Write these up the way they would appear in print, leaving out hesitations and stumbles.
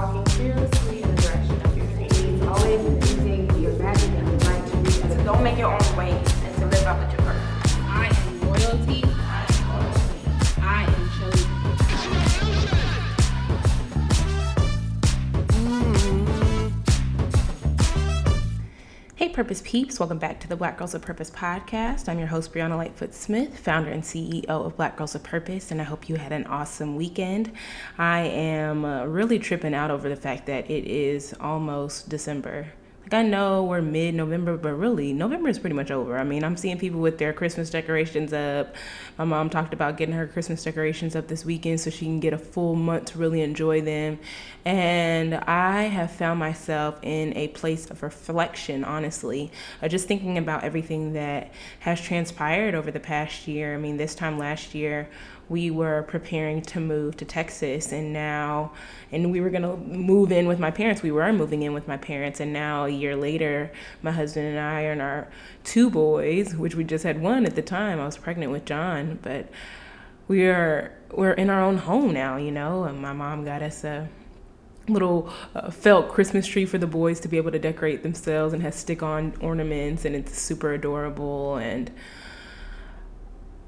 walking fearlessly in the direction of your dreams, always using your magic and your light to reach. So don't make your own way and to live out with your purpose. I am royalty. I am royalty. I am chosen. Hey Purpose Peeps, welcome back to the Black Girls of Purpose podcast. I'm your host Brianna Lightfoot-Smith, founder and CEO of Black Girls of Purpose, and I hope you had an awesome weekend. I am really tripping out over the fact that it is almost December. Like, I know we're mid-November, but really, November is pretty much over. I mean, I'm seeing people with their Christmas decorations up. My mom talked about getting her Christmas decorations up this weekend so she can get a full month to really enjoy them. And I have found myself in a place of reflection, honestly, just thinking about everything that has transpired over the past year. I mean, this time last year, we were preparing to move to Texas, and we were going to move in with my parents. We were moving in with my parents, and now a year later, my husband and I and our two boys, which we just had one at the time. I was pregnant with John, but we're in our own home now, you know, and my mom got us a little felt Christmas tree for the boys to be able to decorate themselves, and has stick-on ornaments, and it's super adorable. And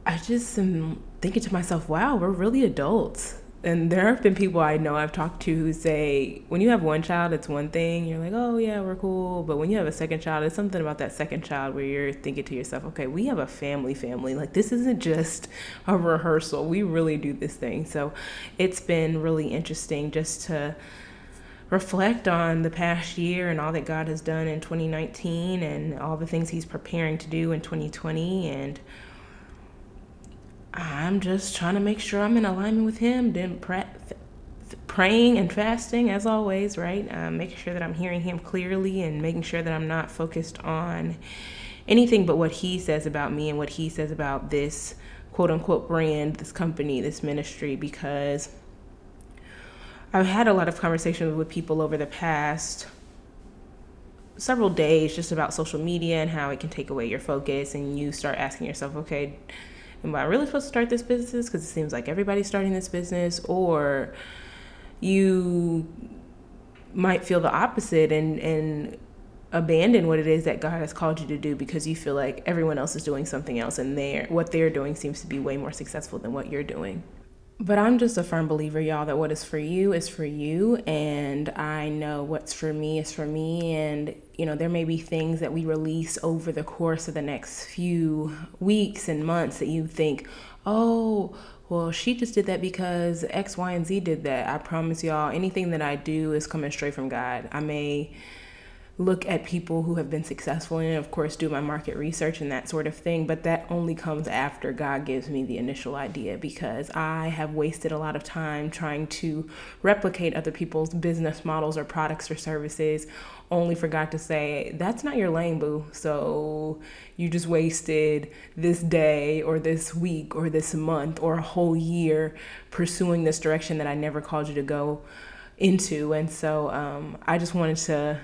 I just am thinking to myself, wow, we're really adults. And there have been people I know I've talked to who say, when you have one child, it's one thing. You're like, oh, yeah, we're cool. But when you have a second child, it's something about that second child where you're thinking to yourself, okay, we have a family. Like, this isn't just a rehearsal. We really do this thing. So it's been really interesting just to reflect on the past year and all that God has done in 2019 and all the things he's preparing to do in 2020. And I'm just trying to make sure I'm in alignment with him, then praying and fasting as always, right? Making sure that I'm hearing him clearly and making sure that I'm not focused on anything but what he says about me and what he says about this quote unquote brand, this company, this ministry, because I've had a lot of conversations with people over the past several days just about social media and how it can take away your focus, and you start asking yourself, okay, am I really supposed to start this business? Because it seems like everybody's starting this business. Or you might feel the opposite and abandon what it is that God has called you to do because you feel like everyone else is doing something else, and what they're doing seems to be way more successful than what you're doing. But I'm just a firm believer, y'all, that what is for you, and I know what's for me is for me. And, you know, there may be things that we release over the course of the next few weeks and months that you think, oh, well, she just did that because X, Y, and Z did that. I promise y'all, anything that I do is coming straight from God. I may look at people who have been successful and, of course, do my market research and that sort of thing. But that only comes after God gives me the initial idea, because I have wasted a lot of time trying to replicate other people's business models or products or services, only for God to say, that's not your lane, boo. So you just wasted this day or this week or this month or a whole year pursuing this direction that I never called you to go into. And so I just wanted to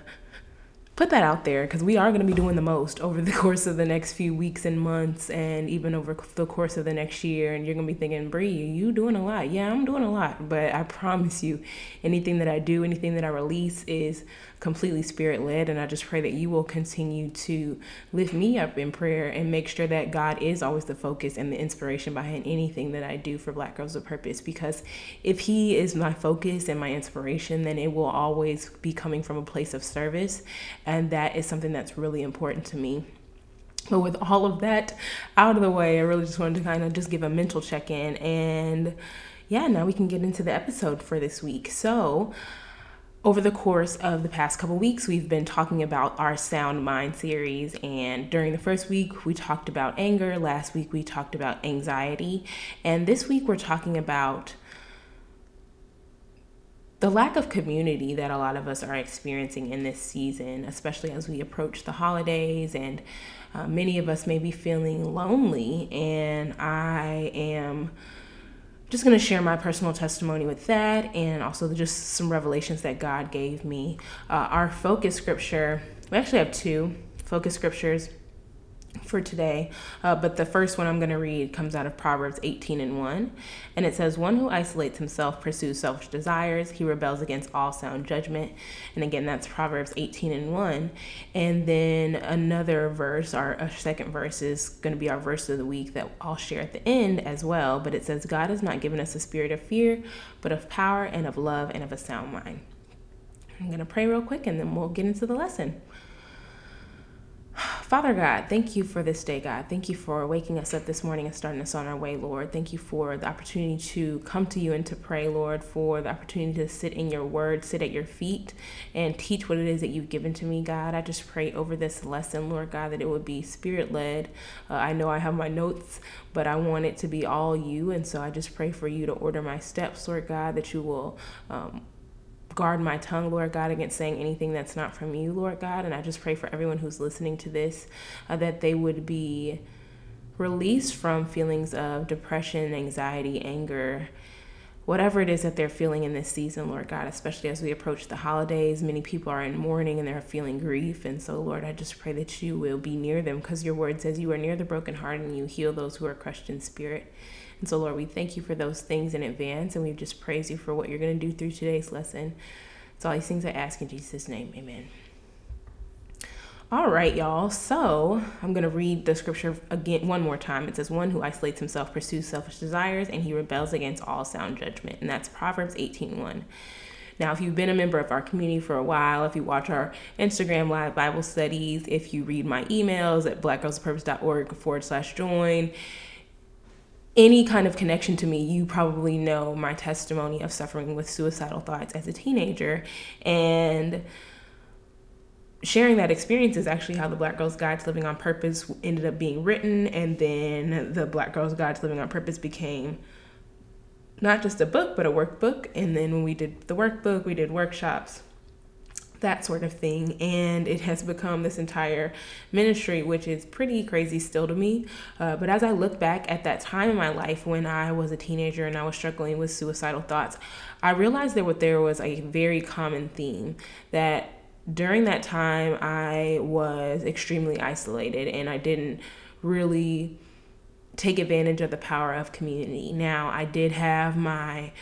put that out there, because we are going to be doing the most over the course of the next few weeks and months, and even over the course of the next year. And you're going to be thinking, Bree, you doing a lot. Yeah, I'm doing a lot. But I promise you, anything that I do, anything that I release is completely spirit-led. And I just pray that you will continue to lift me up in prayer and make sure that God is always the focus and the inspiration behind anything that I do for Black Girls of Purpose. Because if he is my focus and my inspiration, then it will always be coming from a place of service. And that is something that's really important to me. But with all of that out of the way, I really just wanted to kind of just give a mental check-in. And yeah, now we can get into the episode for this week. So over the course of the past couple weeks, we've been talking about our Sound Mind series. And during the first week, we talked about anger. Last week, we talked about anxiety. And this week, we're talking about the lack of community that a lot of us are experiencing in this season, especially as we approach the holidays, and many of us may be feeling lonely. And I am just going to share my personal testimony with that, and also just some revelations that God gave me. Our focus scripture, we actually have two focus scriptures for today, but the first one I'm going to read comes out of Proverbs 18:1, and it says, "One who isolates himself pursues selfish desires. He rebels against all sound judgment." And again, that's Proverbs 18:1. And then another verse, our second verse, is going to be our verse of the week that I'll share at the end as well, but it says, "God has not given us a spirit of fear, but of power and of love and of a sound mind." I'm going to pray real quick and then we'll get into the lesson. Father God, thank you for this day, God. Thank you for waking us up this morning and starting us on our way, Lord. Thank you for the opportunity to come to you and to pray, Lord, for the opportunity to sit in your word, sit at your feet, and teach what it is that you've given to me, God. I just pray over this lesson, Lord God, that it would be spirit-led. I know I have my notes, but I want it to be all you, and so I just pray for you to order my steps, Lord God, that you will guard my tongue, Lord God, against saying anything that's not from you, Lord God. And I just pray for everyone who's listening to this, that they would be released from feelings of depression, anxiety, anger, whatever it is that they're feeling in this season, Lord God, especially as we approach the holidays. Many people are in mourning and they're feeling grief. And so, Lord, I just pray that you will be near them, because your word says you are near the broken heart and you heal those who are crushed in spirit. And so, Lord, we thank you for those things in advance, and we just praise you for what you're going to do through today's lesson. It's all these things I ask in Jesus' name. Amen. All right, y'all. So I'm going to read the scripture again one more time. It says, "One who isolates himself pursues selfish desires, and he rebels against all sound judgment." And that's Proverbs 18:1. Now, if you've been a member of our community for a while, if you watch our Instagram live Bible studies, if you read my emails at blackgirlsofpurpose.org/join, any kind of connection to me, you probably know my testimony of suffering with suicidal thoughts as a teenager. And sharing that experience is actually how the Black Girls Guide to Living on Purpose ended up being written. And then the Black Girls Guide to Living on Purpose became not just a book, but a workbook. And then when we did the workbook, we did workshops, that sort of thing, and it has become this entire ministry, which is pretty crazy still to me, but as I look back at that time in my life when I was a teenager and I was struggling with suicidal thoughts, I realized that there was a very common theme, that during that time I was extremely isolated and I didn't really take advantage of the power of community. Now, I did have my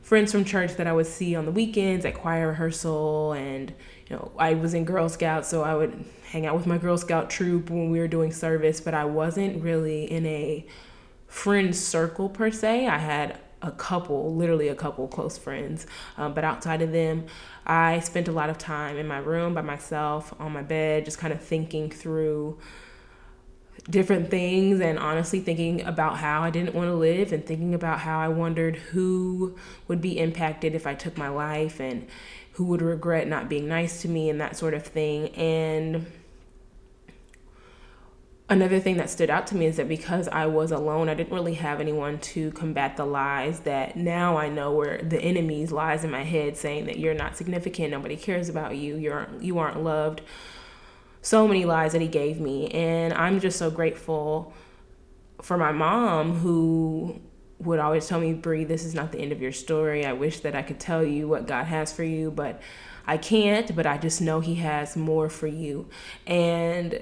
friends from church that I would see on the weekends at choir rehearsal, and you know, I was in Girl Scouts, so I would hang out with my Girl Scout troop when we were doing service, but I wasn't really in a friend circle per se. I had a couple close friends, but outside of them, I spent a lot of time in my room by myself on my bed, just kind of thinking through different things, and honestly thinking about how I didn't want to live, and thinking about how I wondered who would be impacted if I took my life, and who would regret not being nice to me, and that sort of thing. And another thing that stood out to me is that because I was alone, I didn't really have anyone to combat the lies that now I know were the enemy's lies in my head, saying that you're not significant, nobody cares about you, you aren't loved. So many lies that he gave me. And I'm just so grateful for my mom, who would always tell me, "Bree, this is not the end of your story. I wish that I could tell you what God has for you, but I can't, but I just know he has more for you." And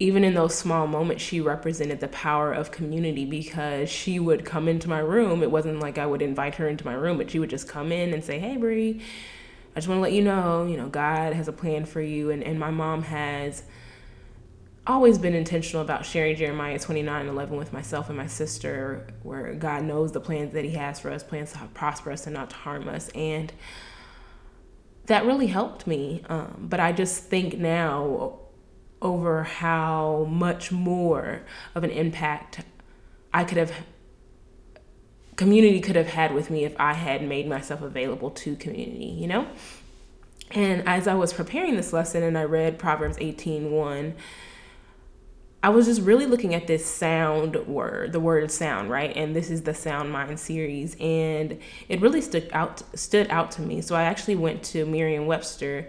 even in those small moments, she represented the power of community, because she would come into my room. It wasn't like I would invite her into my room, but she would just come in and say, "Hey, Bree, I just want to let you know, God has a plan for you." And my mom has always been intentional about sharing Jeremiah 29:11 with myself and my sister, where God knows the plans that he has for us, plans to prosper us and not to harm us. And that really helped me. But I just think now over how much more of an impact community could have had with me if I had made myself available to community, you know? And as I was preparing this lesson and I read Proverbs 18:1, I was just really looking at this sound word, the word sound, right? And this is the Sound Mind series, and it really stood out to me. So I actually went to Merriam-Webster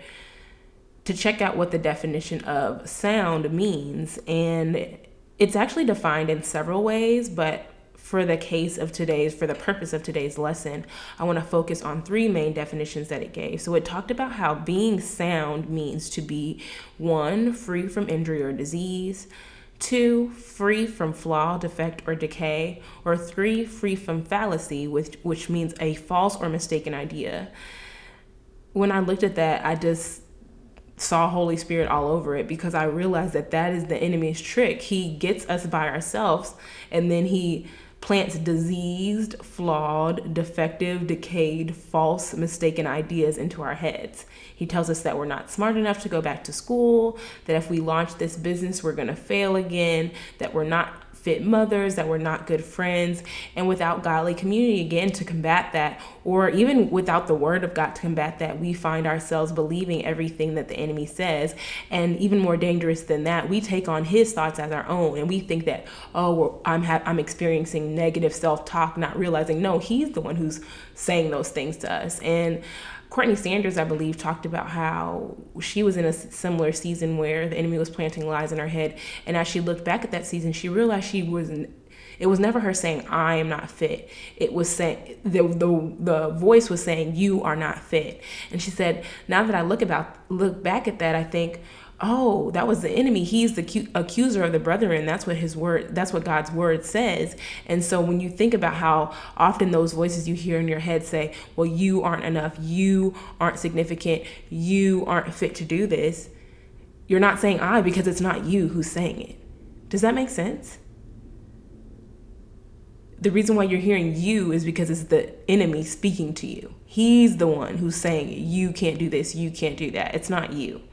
to check out what the definition of sound means. And it's actually defined in several ways, but for the purpose of today's lesson, I want to focus on three main definitions that it gave. So it talked about how being sound means to be, one, free from injury or disease, 2, free from flaw, defect, or decay, or 3, free from fallacy, which means a false or mistaken idea. When I looked at that, I just saw Holy Spirit all over it, because I realized that that is the enemy's trick. He gets us by ourselves, and then he plants diseased, flawed, defective, decayed, false, mistaken ideas into our heads. He tells us that we're not smart enough to go back to school, that if we launch this business, we're going to fail again, that we're not fit mothers, that we're not good friends. And without godly community, again, to combat that, or even without the word of God to combat that, we find ourselves believing everything that the enemy says. And even more dangerous than that, we take on his thoughts as our own, and we think that, oh, I'm experiencing negative self-talk, not realizing, no, he's the one who's saying those things to us. And Courtney Sanders, I believe, talked about how she was in a similar season where the enemy was planting lies in her head. And as she looked back at that season, she realized it was never her saying, I am not fit. It was saying, the voice was saying, you are not fit. And she said, now that I look back at that, I think, oh, that was the enemy. He's the accuser of the brethren. That's what God's word says. And so when you think about how often those voices you hear in your head say, well, you aren't enough, you aren't significant, you aren't fit to do this, you're not saying I, because it's not you who's saying it. Does that make sense? The reason why you're hearing you is because it's the enemy speaking to you. He's the one who's saying, you can't do this, you can't do that. It's not you.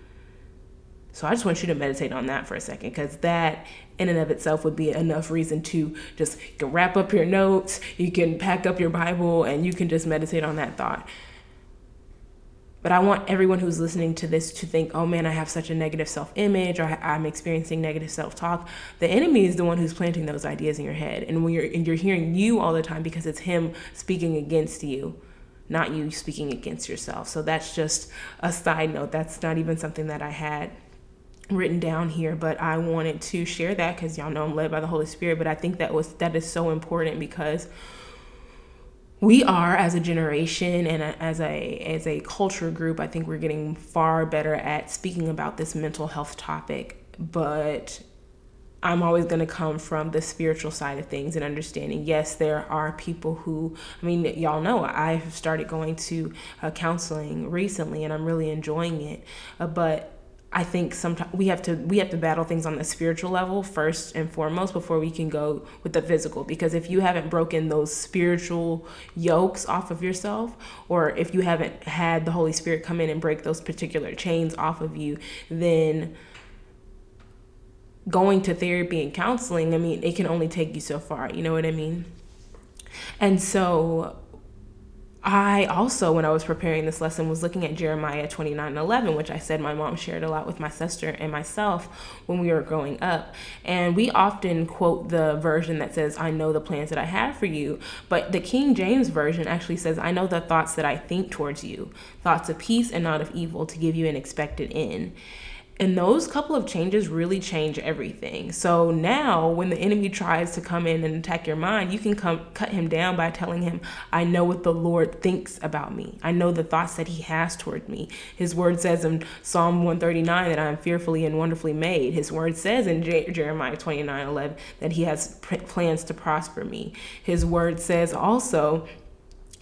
So I just want you to meditate on that for a second, because that in and of itself would be enough reason to just, you can wrap up your notes, you can pack up your Bible, and you can just meditate on that thought. But I want everyone who's listening to this to think, oh man, I have such a negative self-image, or I'm experiencing negative self-talk. The enemy is the one who's planting those ideas in your head. And when you're hearing you all the time, because it's him speaking against you, not you speaking against yourself. So that's just a side note. That's not even something that I had written down here, but I wanted to share that because y'all know I'm led by the Holy Spirit. But I think that is so important, because we are, as a generation and as a culture group, I think we're getting far better at speaking about this mental health topic. But I'm always going to come from the spiritual side of things and understanding, yes, there are people who, I mean, y'all know I've started going to counseling recently, and I'm really enjoying it, but I think sometimes we have to battle things on the spiritual level first and foremost before we can go with the physical. Because if you haven't broken those spiritual yokes off of yourself, or if you haven't had the Holy Spirit come in and break those particular chains off of you, then going to therapy and counseling, I mean, it can only take you so far. You know what I mean? And so I also, when I was preparing this lesson, was looking at Jeremiah 29:11, which I said my mom shared a lot with my sister and myself when we were growing up. And we often quote the version that says, I know the plans that I have for you. But the King James Version actually says, I know the thoughts that I think towards you, thoughts of peace and not of evil, to give you an expected end. And those couple of changes really change everything. So now when the enemy tries to come in and attack your mind, you can cut him down by telling him, I know what the Lord thinks about me. I know the thoughts that he has toward me. His word says in Psalm 139 that I am fearfully and wonderfully made. His word says in Jeremiah 29:11 that he has plans to prosper me. His word says also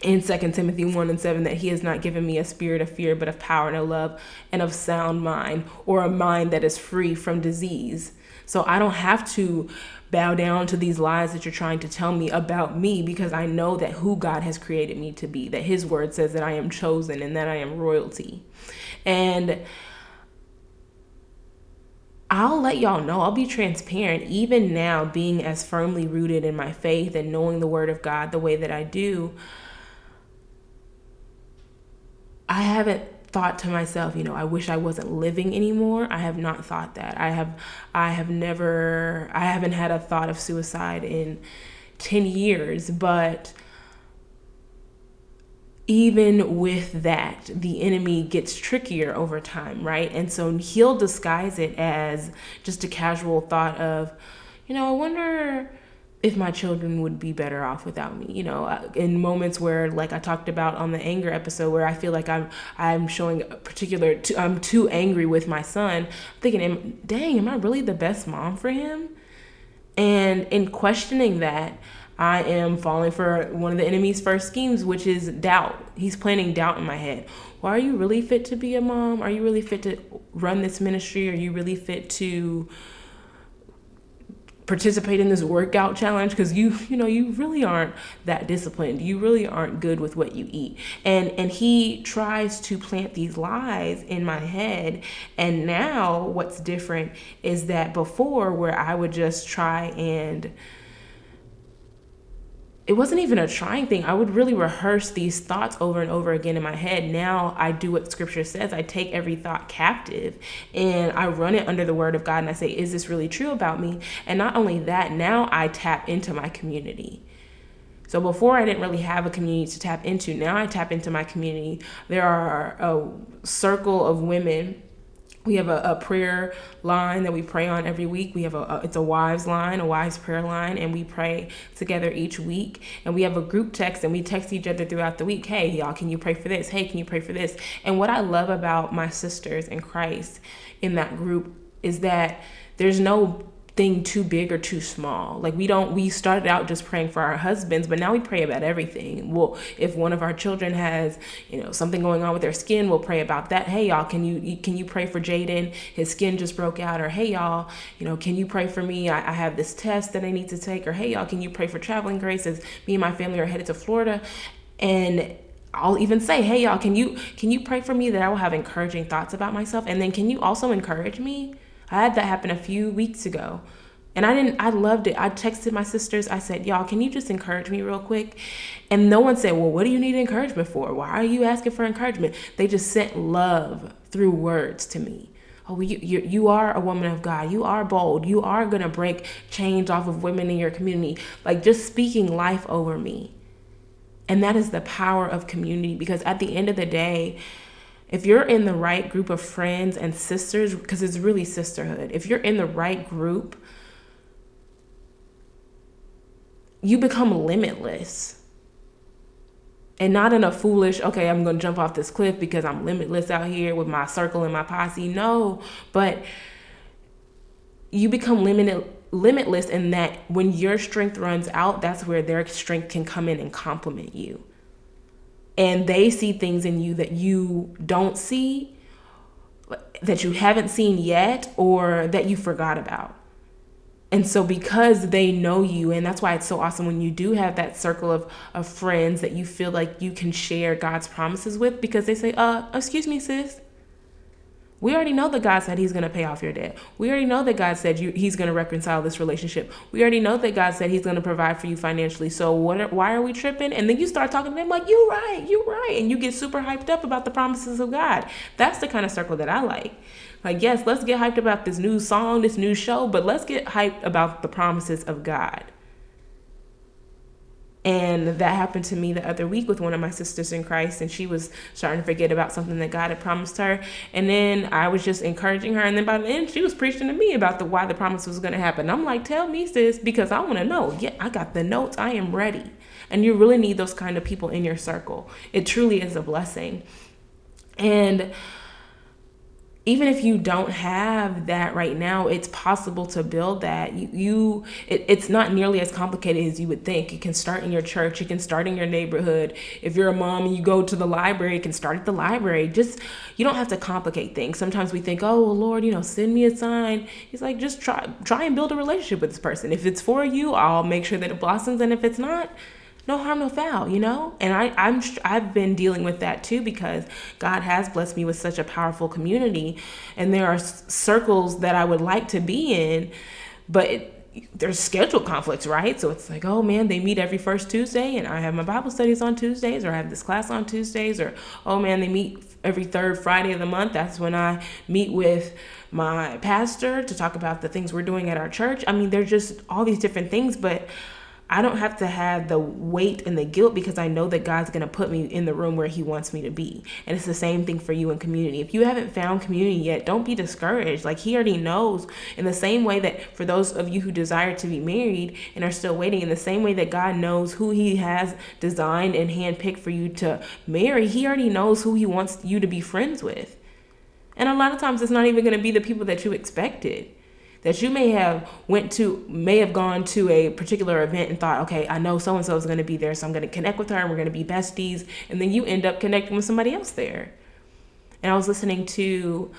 in 2 Timothy 1:7, that he has not given me a spirit of fear, but of power and of love and of sound mind, or a mind that is free from disease. So I don't have to bow down to these lies that you're trying to tell me about me, because I know that who God has created me to be, that his word says that I am chosen and that I am royalty. And I'll let y'all know, I'll be transparent, even now being as firmly rooted in my faith and knowing the word of God the way that I do, I haven't thought to myself, you know, I wish I wasn't living anymore. I have not thought that. I haven't had a thought of suicide in 10 years, but even with that, the enemy gets trickier over time, right? And so he'll disguise it as just a casual thought of, you know, I wonder if my children would be better off without me, you know, in moments where, like I talked about on the anger episode, where I feel like I'm showing a particular, I'm too angry with my son, thinking, dang, am I really the best mom for him? And in questioning that, I am falling for one of the enemy's first schemes, which is doubt. He's planting doubt in my head. Well, are you really fit to be a mom? Are you really fit to run this ministry? Are you really fit to participate in this workout challenge? Because you really aren't that disciplined. You really aren't good with what you eat. And he tries to plant these lies in my head. And now what's different is that before, where I would just try and, it wasn't even a trying thing. I would really rehearse these thoughts over and over again in my head. Now I do what scripture says. I take every thought captive and I run it under the word of God. And I say, is this really true about me? And not only that, now I tap into my community. So before I didn't really have a community to tap into. Now I tap into my community. There are a circle of women. We have a prayer line that we pray on every week. We have it's a wives line, a wives prayer line, and we pray together each week. And we have a group text, and we text each other throughout the week. Hey, y'all, can you pray for this? Hey, can you pray for this? And what I love about my sisters in Christ in that group is that there's no thing too big or too small. Like we started out just praying for our husbands, but now we pray about everything. Well, if one of our children has, something going on with their skin, we'll pray about that. Hey y'all, can you pray for Jaden? His skin just broke out. Or hey y'all, can you pray for me? I have this test that I need to take. Or hey y'all, can you pray for traveling grace as me and my family are headed to Florida? And I'll even say, hey y'all, can you pray for me that I will have encouraging thoughts about myself? And then can you also encourage me? I had that happen a few weeks ago and I loved it. I texted my sisters. I said, y'all, can you just encourage me real quick? And no one said, well, what do you need encouragement for? Why are you asking for encouragement? They just sent love through words to me. Oh, you are a woman of God. You are bold. You are going to break chains off of women in your community. Like just speaking life over me. And that is the power of community, because at the end of the day, if you're in the right group of friends and sisters, because it's really sisterhood, if you're in the right group, you become limitless. And not in a foolish, okay, I'm going to jump off this cliff because I'm limitless out here with my circle and my posse. No, but you become limitless in that when your strength runs out, that's where their strength can come in and complement you. And they see things in you that you don't see, that you haven't seen yet, or that you forgot about. And so because they know you, and that's why it's so awesome when you do have that circle of friends that you feel like you can share God's promises with, because they say, excuse me, sis. We already know that God said he's going to pay off your debt. We already know that God said he's going to reconcile this relationship. We already know that God said he's going to provide for you financially. So why are we tripping? And then you start talking to them like, you're right. And you get super hyped up about the promises of God. That's the kind of circle that I like. Like, yes, let's get hyped about this new song, this new show, but let's get hyped about the promises of God. And that happened to me the other week with one of my sisters in Christ, and she was starting to forget about something that God had promised her. And then I was just encouraging her. And then by the end, she was preaching to me about why the promise was going to happen. I'm like, tell me, sis, because I want to know. Yeah, I got the notes. I am ready. And you really need those kind of people in your circle. It truly is a blessing. And even if you don't have that right now, it's possible to build that. It's not nearly as complicated as you would think. It can start in your church. It can start in your neighborhood. If you're a mom and you go to the library, it can start at the library. Just, you don't have to complicate things. Sometimes we think, oh, well, Lord, send me a sign. He's like, just try and build a relationship with this person. If it's for you, I'll make sure that it blossoms. And if it's not, no harm, no foul, And I've been dealing with that too, because God has blessed me with such a powerful community, and there are circles that I would like to be in, but there's schedule conflicts, right? So it's like, oh man, they meet every first Tuesday, and I have my Bible studies on Tuesdays, or I have this class on Tuesdays, or oh man, they meet every third Friday of the month. That's when I meet with my pastor to talk about the things we're doing at our church. I mean, there's just all these different things, but I don't have to have the weight and the guilt, because I know that God's going to put me in the room where he wants me to be. And it's the same thing for you in community. If you haven't found community yet, don't be discouraged. Like, he already knows. In the same way that for those of you who desire to be married and are still waiting, in the same way that God knows who he has designed and handpicked for you to marry, he already knows who he wants you to be friends with. And a lot of times it's not even going to be the people that you expected, that you may have gone to a particular event and thought, okay, I know so-and-so is going to be there, so I'm going to connect with her and we're going to be besties. And then you end up connecting with somebody else there. And I was listening to,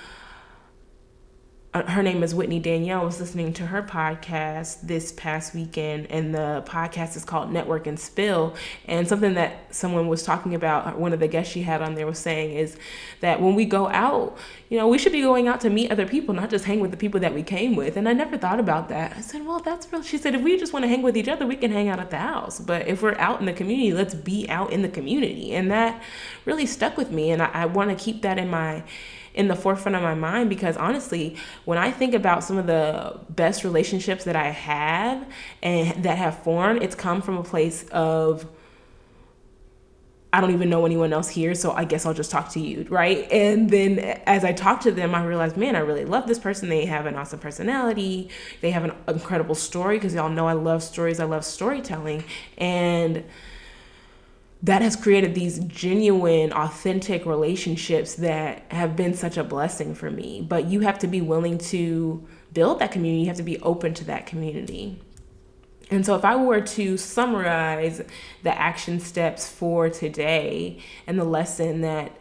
her name is Whitney Danielle. I was listening to her podcast this past weekend, and the podcast is called Network and Spill. And something that someone was talking about, one of the guests she had on there was saying, is that when we go out, you know, we should be going out to meet other people, not just hang with the people that we came with. And I never thought about that. I said, well, that's real. She said, if we just want to hang with each other, we can hang out at the house. But if we're out in the community, let's be out in the community. And that really stuck with me. And I want to keep that in the forefront of my mind, because honestly, when I think about some of the best relationships that I have and that have formed, it's come from a place of, I don't even know anyone else here, so I guess I'll just talk to you, right? And then as I talk to them, I realize, man, I really love this person. They have an awesome personality. They have an incredible story, because y'all know I love stories. I love storytelling. And that has created these genuine, authentic relationships that have been such a blessing for me. But you have to be willing to build that community. You have to be open to that community. And so if I were to summarize the action steps for today and the lesson that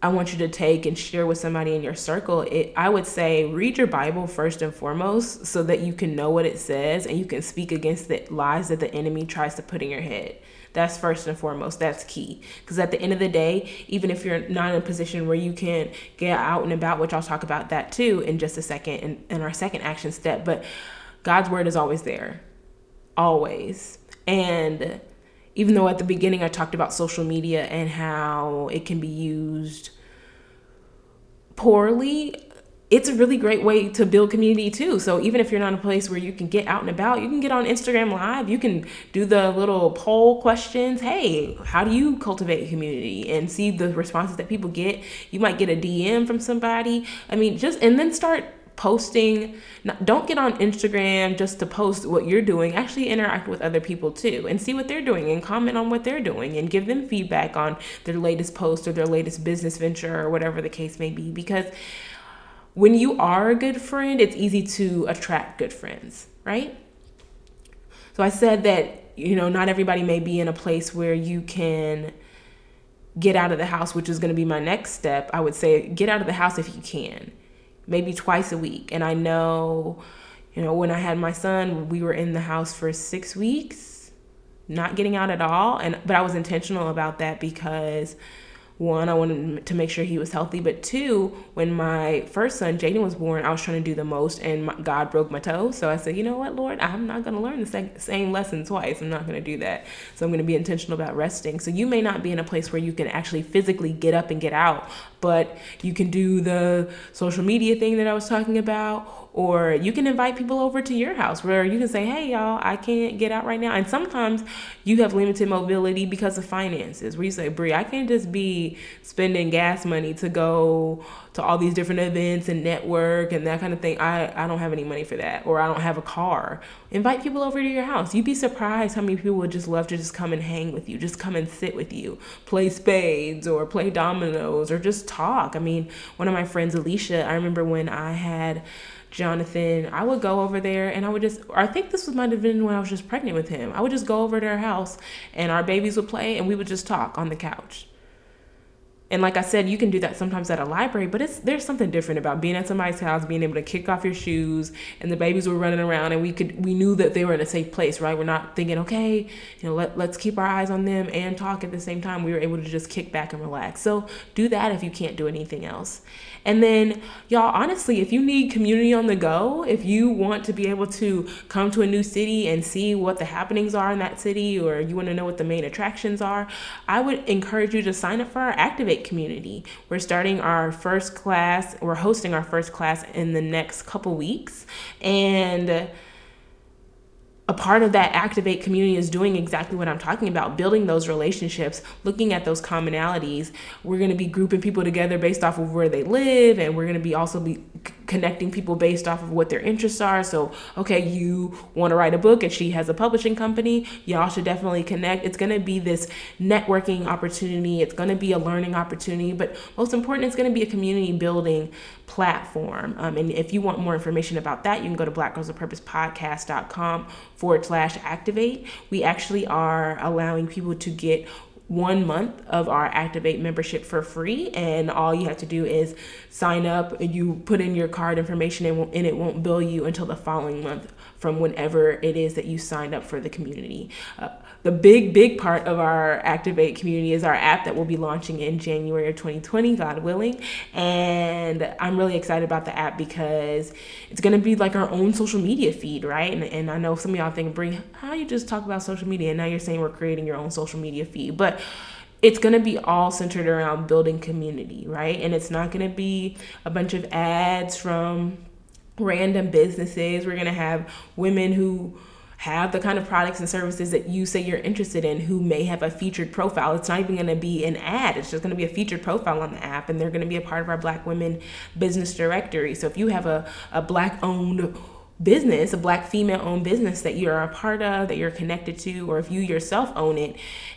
I want you to take and share with somebody in your circle, I would say read your Bible first and foremost, so that you can know what it says and you can speak against the lies that the enemy tries to put in your head. That's first and foremost. That's key. Because at the end of the day, even if you're not in a position where you can get out and about, which I'll talk about that too in just a second in our second action step, but God's word is always there. Always. And even though at the beginning I talked about social media and how it can be used poorly, it's a really great way to build community too. So even if you're not in a place where you can get out and about, you can get on Instagram Live, you can do the little poll questions. Hey, how do you cultivate community? And see the responses that people get. You might get a DM from somebody. I mean, and then start posting. Don't get on Instagram just to post what you're doing. Actually interact with other people too and see what they're doing and comment on what they're doing and give them feedback on their latest post or their latest business venture or whatever the case may be. Because when you are a good friend, it's easy to attract good friends, right? So I said that, you know, not everybody may be in a place where you can get out of the house, which is going to be my next step. I would say get out of the house if you can. Maybe twice a week. And I know, you know, when I had my son, we were in the house for 6 weeks, not getting out at all. But I was intentional about that because, one, I wanted to make sure he was healthy. But two, when my first son, Jaden, was born, I was trying to do the most, and God broke my toe. So I said, you know what, Lord, I'm not going to learn the same lesson twice. I'm not going to do that. So I'm going to be intentional about resting. So you may not be in a place where you can actually physically get up and get out, but you can do the social media thing that I was talking about, or you can invite people over to your house where you can say, hey, y'all, I can't get out right now. And sometimes you have limited mobility because of finances, where you say, Brie, I can't just be spending gas money to go to all these different events and network and that kind of thing. I don't have any money for that, or I don't have a car. Invite people over to your house. You'd be surprised how many people would just love to just come and hang with you, just come and sit with you, play spades or play dominoes or just talk. I mean, one of my friends, Alicia, I remember when I had Jonathan, I would go over there and I would just, or I think this was my division when I was just pregnant with him. I would just go over to her house and our babies would play and we would just talk on the couch. And like I said, you can do that sometimes at a library, but there's something different about being at somebody's house, being able to kick off your shoes, and the babies were running around, and we knew that they were in a safe place, right? We're not thinking, okay, you know, let's keep our eyes on them and talk at the same time. We were able to just kick back and relax. So do that if you can't do anything else. And then, y'all, honestly, if you need community on the go, if you want to be able to come to a new city and see what the happenings are in that city, or you want to know what the main attractions are, I would encourage you to sign up for our Activate community. We're starting our first class. We're hosting our first class in the next couple weeks. And a part of that Activate community is doing exactly what I'm talking about, building those relationships, looking at those commonalities. We're going to be grouping people together based off of where they live, and we're going to be also be connecting people based off of what their interests are. So, okay, you want to write a book and she has a publishing company, y'all should definitely connect. It's going to be this networking opportunity. It's going to be a learning opportunity, but most important, it's going to be a community building platform. And if you want more information about that, you can go to blackgirlsofpurposepodcast.com/activate. We actually are allowing people to get 1 month of our Activate membership for free, and all you have to do is sign up. You put in your card information, and it won't bill you until the following month from whenever it is that you signed up for the community. The big part of our Activate community is our app that we'll be launching in January of 2020, God willing. And I'm really excited about the app because it's going to be like our own social media feed, right? And I know some of y'all think, Brie, how you just talk about social media, and now you're saying we're creating your own social media feed. But it's going to be all centered around building community, right? And it's not going to be a bunch of ads from random businesses. We're going to have women who have the kind of products and services that you say you're interested in, who may have a featured profile. It's not even going to be an ad. It's just going to be a featured profile on the app, and they're going to be a part of our Black Women Business Directory. So if you have a Black-owned business, a Black female-owned business that you're a part of, that you're connected to, or if you yourself own it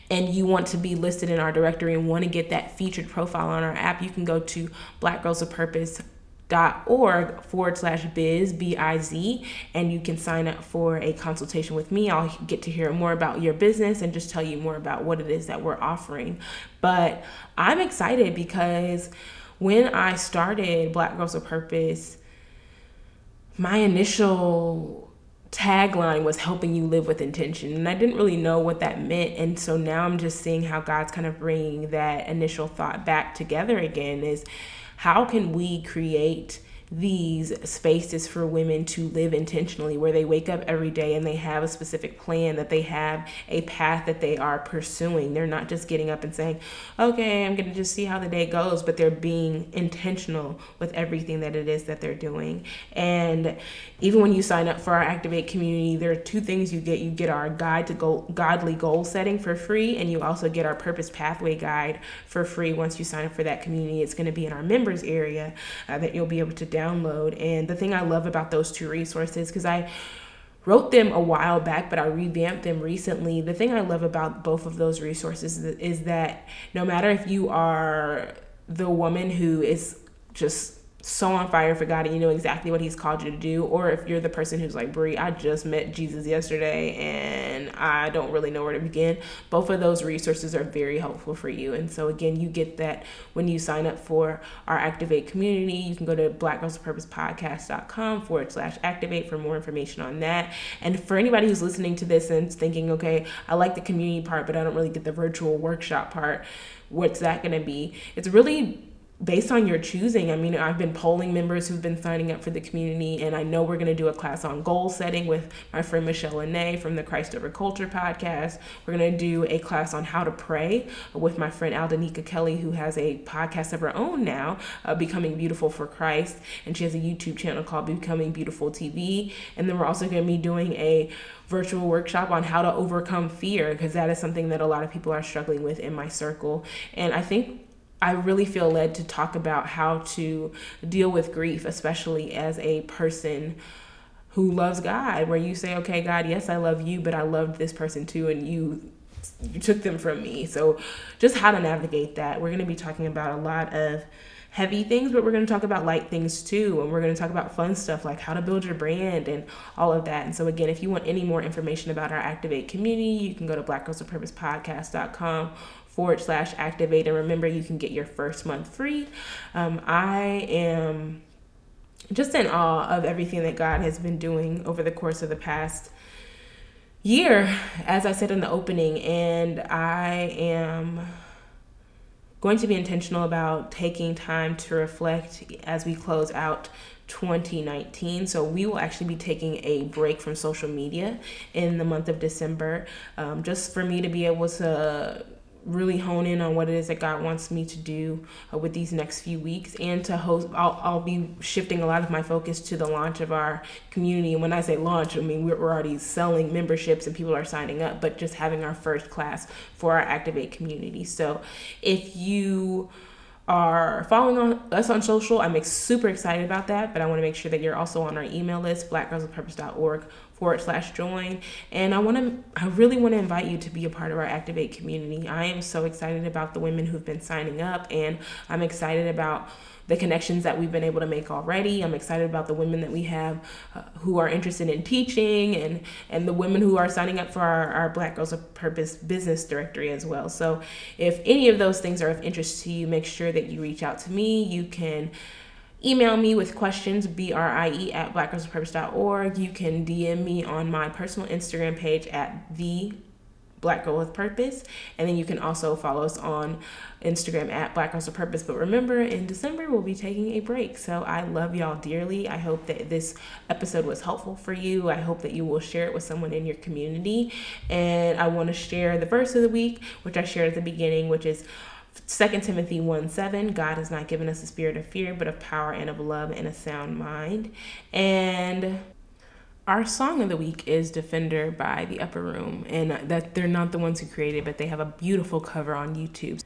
and you want to be listed in our directory and want to get that featured profile on our app, you can go to blackgirlsofpurpose.org/biz, B-I-Z, and you can sign up for a consultation with me. I'll get to hear more about your business and just tell you more about what it is that we're offering. But I'm excited because when I started Black Girls of Purpose, my initial tagline was helping you live with intention. And I didn't really know what that meant. And so now I'm just seeing how God's kind of bringing that initial thought back together again, is how can we create these spaces for women to live intentionally, where they wake up every day and they have a specific plan, that they have a path that they are pursuing. They're not just getting up and saying, okay, I'm going to just see how the day goes, but they're being intentional with everything that it is that they're doing. And even when you sign up for our Activate community, there are two things you get. You get our guide to godly goal setting for free, and you also get our Purpose Pathway Guide for free once you sign up for that community. It's going to be in our members area that you'll be able to download. And the thing I love about those two resources, because I wrote them a while back, but I revamped them recently. The thing I love about both of those resources is that no matter if you are the woman who is just so on fire for God and you know exactly what he's called you to do, or if you're the person who's like, Brie, I just met Jesus yesterday and I don't really know where to begin, both of those resources are very helpful for you. And so again, you get that when you sign up for our Activate community. You can go to blackgirlsofpurposepodcast.com/activate for more information on that. And for anybody who's listening to this and thinking, okay, I like the community part, but I don't really get the virtual workshop part, what's that going to be? It's really based on your choosing. I mean, I've been polling members who've been signing up for the community, and I know we're going to do a class on goal setting with my friend Michelle Anae from the Christ Over Culture podcast. We're going to do a class on how to pray with my friend Aldenikia Kelly, who has a podcast of her own now, Becoming Beautiful for Christ, and she has a YouTube channel called Becoming Beautiful TV. And then we're also going to be doing a virtual workshop on how to overcome fear, because that is something that a lot of people are struggling with in my circle. And I really feel led to talk about how to deal with grief, especially as a person who loves God, where you say, okay, God, yes, I love you, but I loved this person too, and you took them from me. So just how to navigate that. We're going to be talking about a lot of heavy things, but we're going to talk about light things too. And we're going to talk about fun stuff like how to build your brand and all of that. And so again, if you want any more information about our Activate community, you can go to blackgirlsofpurposepodcast.com/activate. And remember, you can get your first month free. I am just in awe of everything that God has been doing over the course of the past year, as I said in the opening, and I am going to be intentional about taking time to reflect as we close out 2019. So we will actually be taking a break from social media in the month of December, just for me to be able to really hone in on what it is that God wants me to do with these next few weeks, and to host. I'll be shifting a lot of my focus to the launch of our community. And when I say launch, I mean we're already selling memberships and people are signing up, but just having our first class for our Activate community. So if you are following us on social, I'm super excited about that, but I want to make sure that you're also on our email list, blackgirlsofpurpose.org/join. And I really want to invite you to be a part of our Activate community. I am so excited about the women who've been signing up, and I'm excited about the connections that we've been able to make already. I'm excited about the women that we have who are interested in teaching, and the women who are signing up for our Black Girls of Purpose business directory as well. So if any of those things are of interest to you, make sure that you reach out to me. You can email me with questions, brie@blackgirlsofpurpose.org. You can DM me on my personal Instagram page at the Black Girl with Purpose. And then you can also follow us on Instagram at Black Girls with Purpose. But remember, in December, we'll be taking a break. So I love y'all dearly. I hope that this episode was helpful for you. I hope that you will share it with someone in your community. And I want to share the verse of the week, which I shared at the beginning, which is 2 Timothy 1:7, God has not given us a spirit of fear, but of power and of love and a sound mind. And our song of the week is Defender by The Upper Room, and that they're not the ones who created it, but they have a beautiful cover on YouTube.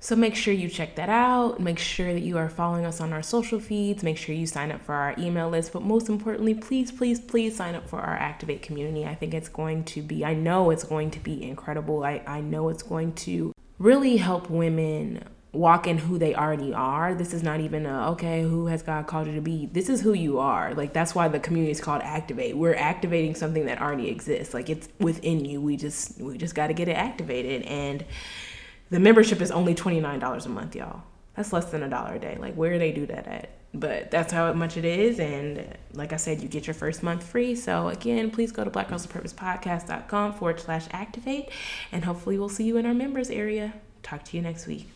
So make sure you check that out. Make sure that you are following us on our social feeds. Make sure you sign up for our email list. But most importantly, please, please, please sign up for our Activate community. I think it's going to be, I know it's going to be incredible. I know it's going to really help women walk in who they already are. This is not even who has God called you to be? This is who you are. Like, that's why the community is called Activate. We're activating something that already exists. Like, it's within you. We just got to get it activated. And the membership is only $29 a month, y'all. That's less than $1 a day. Like, where do they do that at? But that's how much it is. And like I said, you get your first month free. So again, please go to blackgirlsofpurposepodcast.com/activate. And hopefully we'll see you in our members area. Talk to you next week.